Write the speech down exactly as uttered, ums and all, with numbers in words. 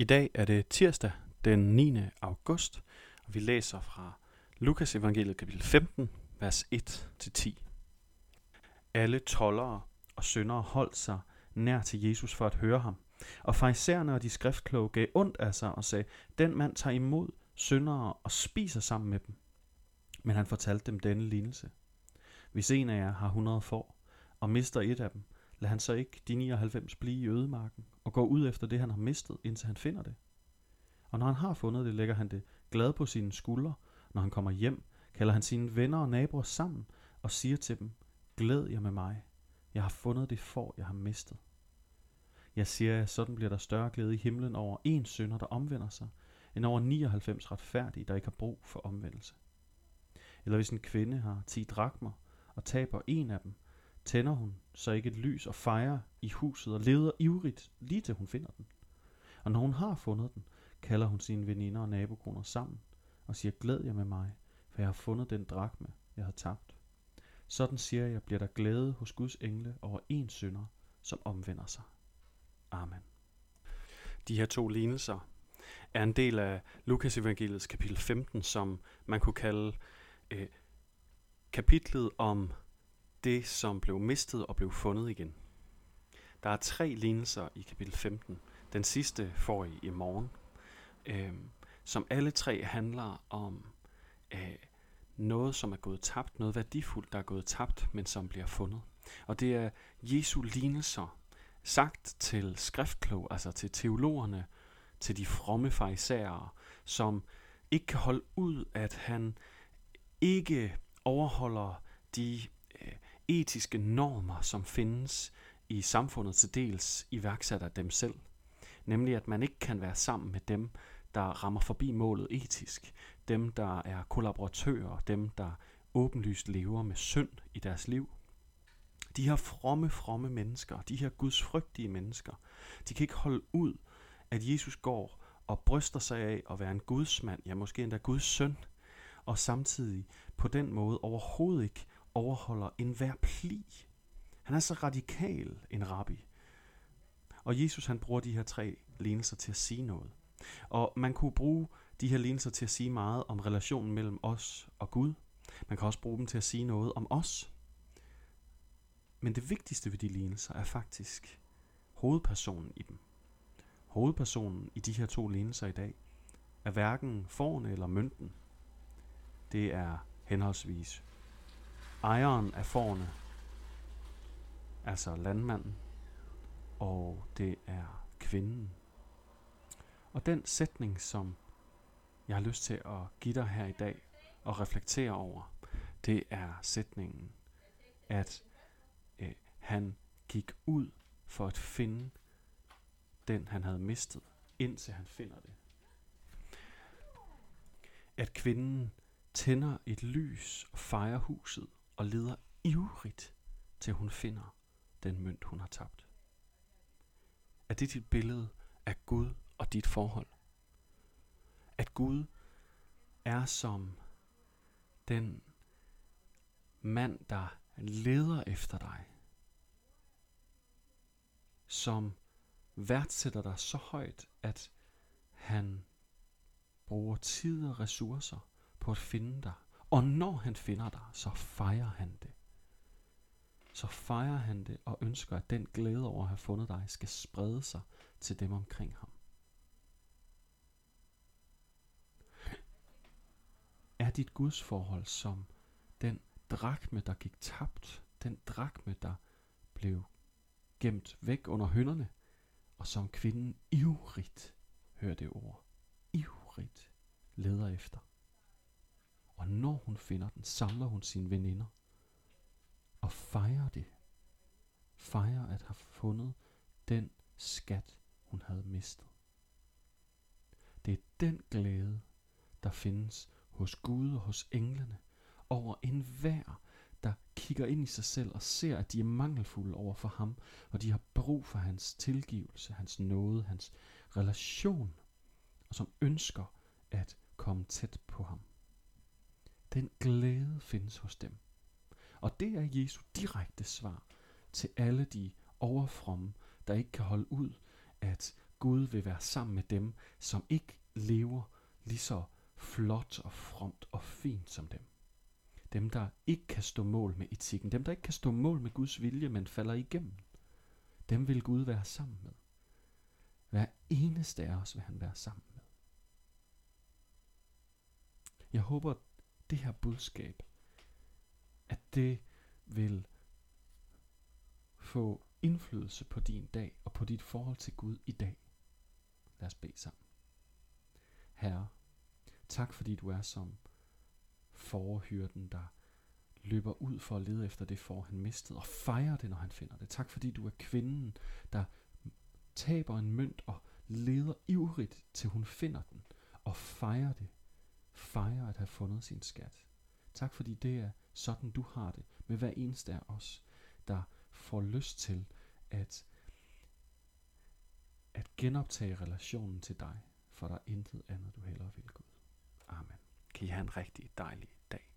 I dag er det tirsdag den niende august, og vi læser fra Lukas evangeliet kapitel femten, vers et til ti. Alle toldere og syndere holdt sig nær til Jesus for at høre ham, og farisæerne og de skriftkloge gav ondt af sig og sagde, den mand tager imod syndere og spiser sammen med dem. Men han fortalte dem denne lignelse. Hvis en af jer har hundrede får og mister et af dem, lad han så ikke de nioghalvfems blive i ødemarken og gå ud efter det, han har mistet, indtil han finder det. Og når han har fundet det, lægger han det glad på sine skuldre. Når han kommer hjem, kalder han sine venner og naboer sammen og siger til dem, glæd jer med mig, jeg har fundet det får, jeg har mistet. Jeg siger jer, sådan bliver der større glæde i himlen over én synder, der omvender sig, end over nioghalvfems retfærdige, der ikke har brug for omvendelse. Eller hvis en kvinde har ti drakmer og taber en af dem, tænder hun så ikke et lys og fejrer i huset og leder ivrigt, lige til hun finder den. Og når hun har fundet den, kalder hun sine veninder og nabokoner sammen og siger, glæd jer med mig, for jeg har fundet den drakme, jeg havde tabt. Sådan siger jeg, bliver der glæde hos Guds engle over én synder, som omvender sig. Amen. De her to lignelser er en del af Lukas evangeliets kapitel femten, som man kunne kalde øh, kapitlet om det, som blev mistet og blev fundet igen. Der er tre lignelser i kapitel femten. Den sidste får I i morgen, øh, som alle tre handler om øh, noget, som er gået tabt, noget værdifuldt, der er gået tabt, men som bliver fundet. Og det er Jesu lignelser, sagt til skriftklog, altså til teologerne, til de fromme farisæere, som ikke kan holde ud, at han ikke overholder de øh, etiske normer, som findes i samfundet, til dels iværksat af dem selv. Nemlig at man ikke kan være sammen med dem, der rammer forbi målet etisk. Dem, der er kollaboratører, dem, der åbenlyst lever med synd i deres liv. De her fromme, fromme mennesker, de her gudsfrygtige mennesker, de kan ikke holde ud, at Jesus går og bryster sig af at være en gudsmand, ja måske endda Guds søn, og samtidig på den måde overhovedet ikke overholder enhver pli. Han er så radikal en rabbi. Og Jesus, han bruger de her tre lignelser til at sige noget. Og man kunne bruge de her lignelser til at sige meget om relationen mellem os og Gud. Man kan også bruge dem til at sige noget om os. Men det vigtigste ved de lignelser er faktisk hovedpersonen i dem. Hovedpersonen i de her to lignelser i dag er hverken fårene eller mønten. Det er henholdsvis ejeren af fårene, altså landmanden, og det er kvinden. Og den sætning, som jeg har lyst til at give dig her i dag og reflektere over, det er sætningen, at øh, han gik ud for at finde den, han havde mistet, indtil han finder det. At kvinden tænder et lys og fejrer huset og leder ivrigt, til hun finder den mønt, hun har tabt. Er det dit billede af Gud og dit forhold? At Gud er som den mand, der leder efter dig, som værdsætter dig så højt, at han bruger tid og ressourcer på at finde dig. Og når han finder dig, så fejrer han det. Så fejrer han det og ønsker, at den glæde over at have fundet dig skal sprede sig til dem omkring ham. Er dit Guds forhold som den drakme, der gik tabt, den drakme, der blev gemt væk under hynderne, og som kvinden ivrigt, hører det ord, ivrigt leder efter? Og når hun finder den, samler hun sine veninder og fejrer det. Fejrer at have fundet den skat, hun havde mistet. Det er den glæde, der findes hos Gud og hos englene, over enhver, der kigger ind i sig selv og ser, at de er mangelfulde over for ham, og de har brug for hans tilgivelse, hans nåde, hans relation, og som ønsker at komme tæt på ham. Den glæde findes hos dem. Og det er Jesu direkte svar til alle de overfromme, der ikke kan holde ud, at Gud vil være sammen med dem, som ikke lever lige så flot og fromt og fint som dem. Dem, der ikke kan stå mål med etikken. Dem, der ikke kan stå mål med Guds vilje, men falder igennem. Dem vil Gud være sammen med. Hver eneste af os vil han være sammen med. Jeg håber, at det her budskab, at det vil få indflydelse på din dag og på dit forhold til Gud i dag. Lad os bede sammen. Herre, tak fordi du er som fårehyrden, der løber ud for at lede efter det får, han mistede, og fejrer det, når han finder det. Tak fordi du er kvinden, der taber en mønt og leder ivrigt, til hun finder den, og fejrer det. Fejrer at have fundet sin skat. Tak fordi det er sådan, du har det med hver eneste af os, der får lyst til at, at genoptage relationen til dig, for der er intet andet, du hellere vil, Gud. Amen. Kan I have en rigtig dejlig dag.